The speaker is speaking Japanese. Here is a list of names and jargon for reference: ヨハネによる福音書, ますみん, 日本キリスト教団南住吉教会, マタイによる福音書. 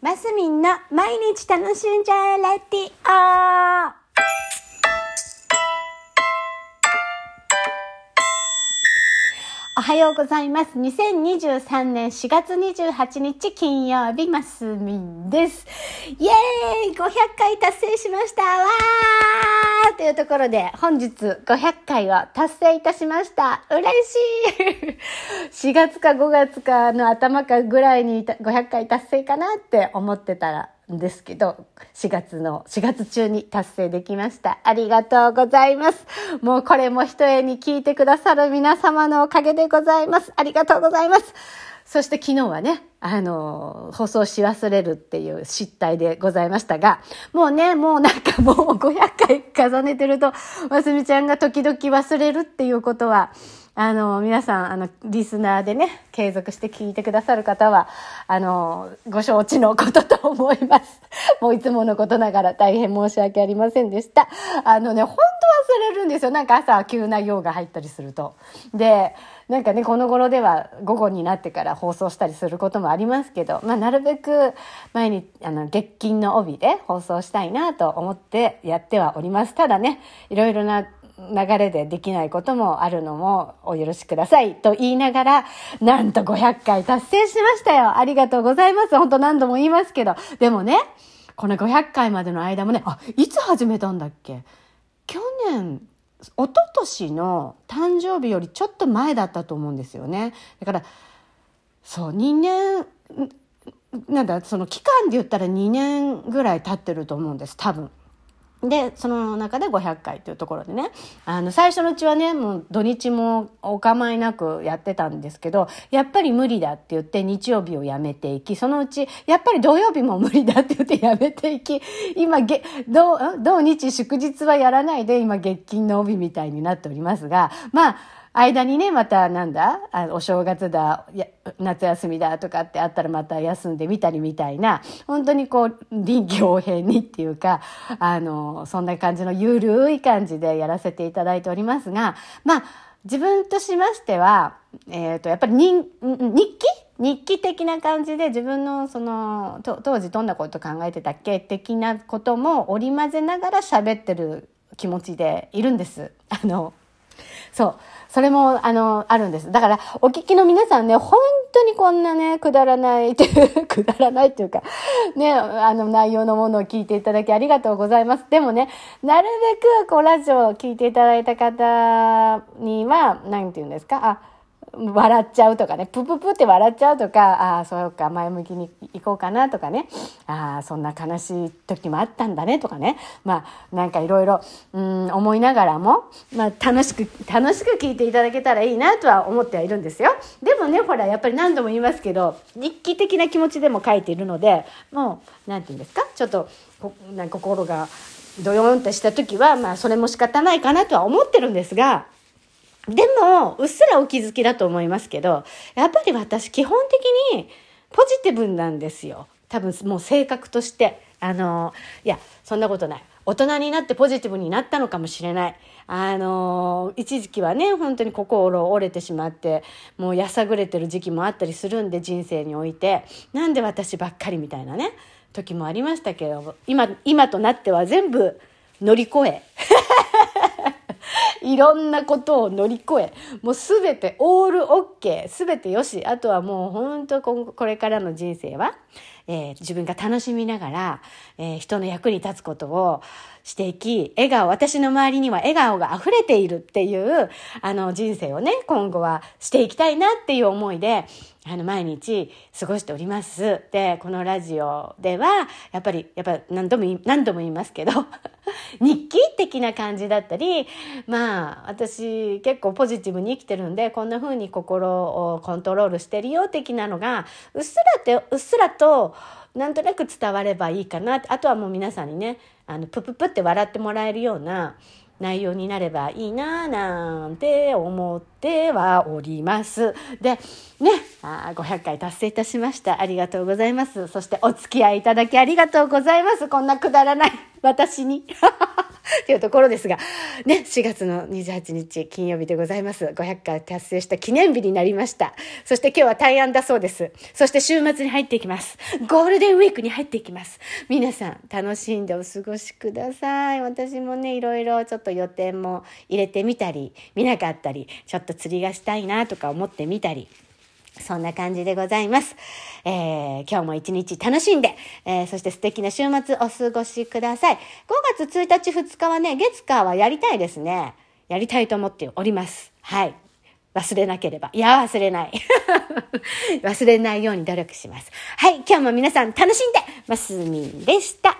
マスミンの毎日楽しんじゃえレディオ。おはようございます。2023年4月28日金曜日、マスミンです。イエーイ、500回達成しましたわーというところで、本日500回を達成いたしました。嬉しい。4月か5月かの頭かぐらいに500回達成かなって思ってたらですけど、4月中に達成できました。ありがとうございます。もうこれもひとえに聞いてくださる皆様のおかげでございます。ありがとうございます。そして昨日はね、放送し忘れるっていう失態でございましたが、もう500回重ねてると、ますみちゃんが時々忘れるっていうことは、皆さん、リスナーでね、継続して聞いてくださる方は、ご承知のことと思います。もういつものことながら大変申し訳ありませんでした。本当忘れるんですよ。朝、急な用が入ったりすると。で、この頃では午後になってから放送したりすることもありますけど、なるべく前に、月金の帯で放送したいなと思ってやってはおります。ただね、いろいろな流れでできないこともあるのもお許しくださいと言いながら、なんと500回達成しましたよ。ありがとうございます。本当何度も言いますけど、でもね、この500回までの間もね、いつ始めたんだっけ、一昨年の誕生日よりちょっと前だったと思うんですよね。だからそう、2年、その期間で言ったら2年ぐらい経ってると思うんです、多分。で、その中で500回というところでね、最初のうちはね、もう土日もお構いなくやってたんですけど、やっぱり無理だって言って日曜日をやめていき、そのうちやっぱり土曜日も無理だって言ってやめていき、今土日祝日はやらないで、今月金の帯みたいになっておりますが、間にね、またお正月だ、夏休みだとかってあったらまた休んでみたりみたいな、本当に臨機応変にっていうか、そんな感じのゆるい感じでやらせていただいておりますが、自分としましては、やっぱり日記的な感じで、自分の当時どんなこと考えてたっけ的なことも織り交ぜながら喋ってる気持ちでいるんです。それもあるんです。だからお聞きの皆さんね、本当にこんなね、くだらないというかね、内容のものを聞いていただきありがとうございます。でもね、なるべくラジオを聞いていただいた方には、笑っちゃうとかね、プププって笑っちゃうとか、そうか、前向きに行こうかなとかね、そんな悲しい時もあったんだねとかね、いろいろ思いながらも、楽しく聞いていただけたらいいなとは思ってはいるんですよ。でもね、やっぱり何度も言いますけど、日記的な気持ちでも書いているので、もうちょっと心がドヨンとした時は、それも仕方ないかなとは思ってるんですが、でもうっすらお気づきだと思いますけど、やっぱり私基本的にポジティブなんですよ。多分もう性格として、いや、そんなことない。大人になってポジティブになったのかもしれない。一時期はね、本当に心折れてしまって、もうやさぐれてる時期もあったりするんで、人生において、なんで私ばっかりみたいなね、時もありましたけど、今となっては全部乗り越え。いろんなことを乗り越え、もうすべてオールオッケー、すべてよし。あとはもう本当、これからの人生は、自分が楽しみながら、人の役に立つことをしていき、私の周りには笑顔が溢れているっていう人生をね、今後はしていきたいなっていう思いで毎日過ごしております。で、このラジオではやっぱり何度も言いますけど日記的な感じだったり、私結構ポジティブに生きてるんで、こんな風に心をコントロールしてるよ的なのがうっすらとなんとなく伝わればいいかな。あとはもう皆さんにね、プププって笑ってもらえるような内容になればいいな、なんて思ってはおります。で、ね、500回達成いたしました。ありがとうございます。そしてお付き合いいただきありがとうございます。こんなくだらない私にというところですが、ね、4月の28日金曜日でございます。500回達成した記念日になりました。そして今日は大安だそうです。そして週末に入っていきます。ゴールデンウィークに入っていきます。皆さん楽しんでお過ごしください。私もね、いろいろちょっと予定も入れてみたり、見なかったり、ちょっと釣りがしたいなとか思ってみたり、そんな感じでございます。今日も一日楽しんで、そして素敵な週末お過ごしください。5月1日2日はね、月火はやりたいですね。やりたいと思っております。はい。忘れなければ。いや、忘れない。忘れないように努力します。はい。今日も皆さん楽しんで、ますみんでした。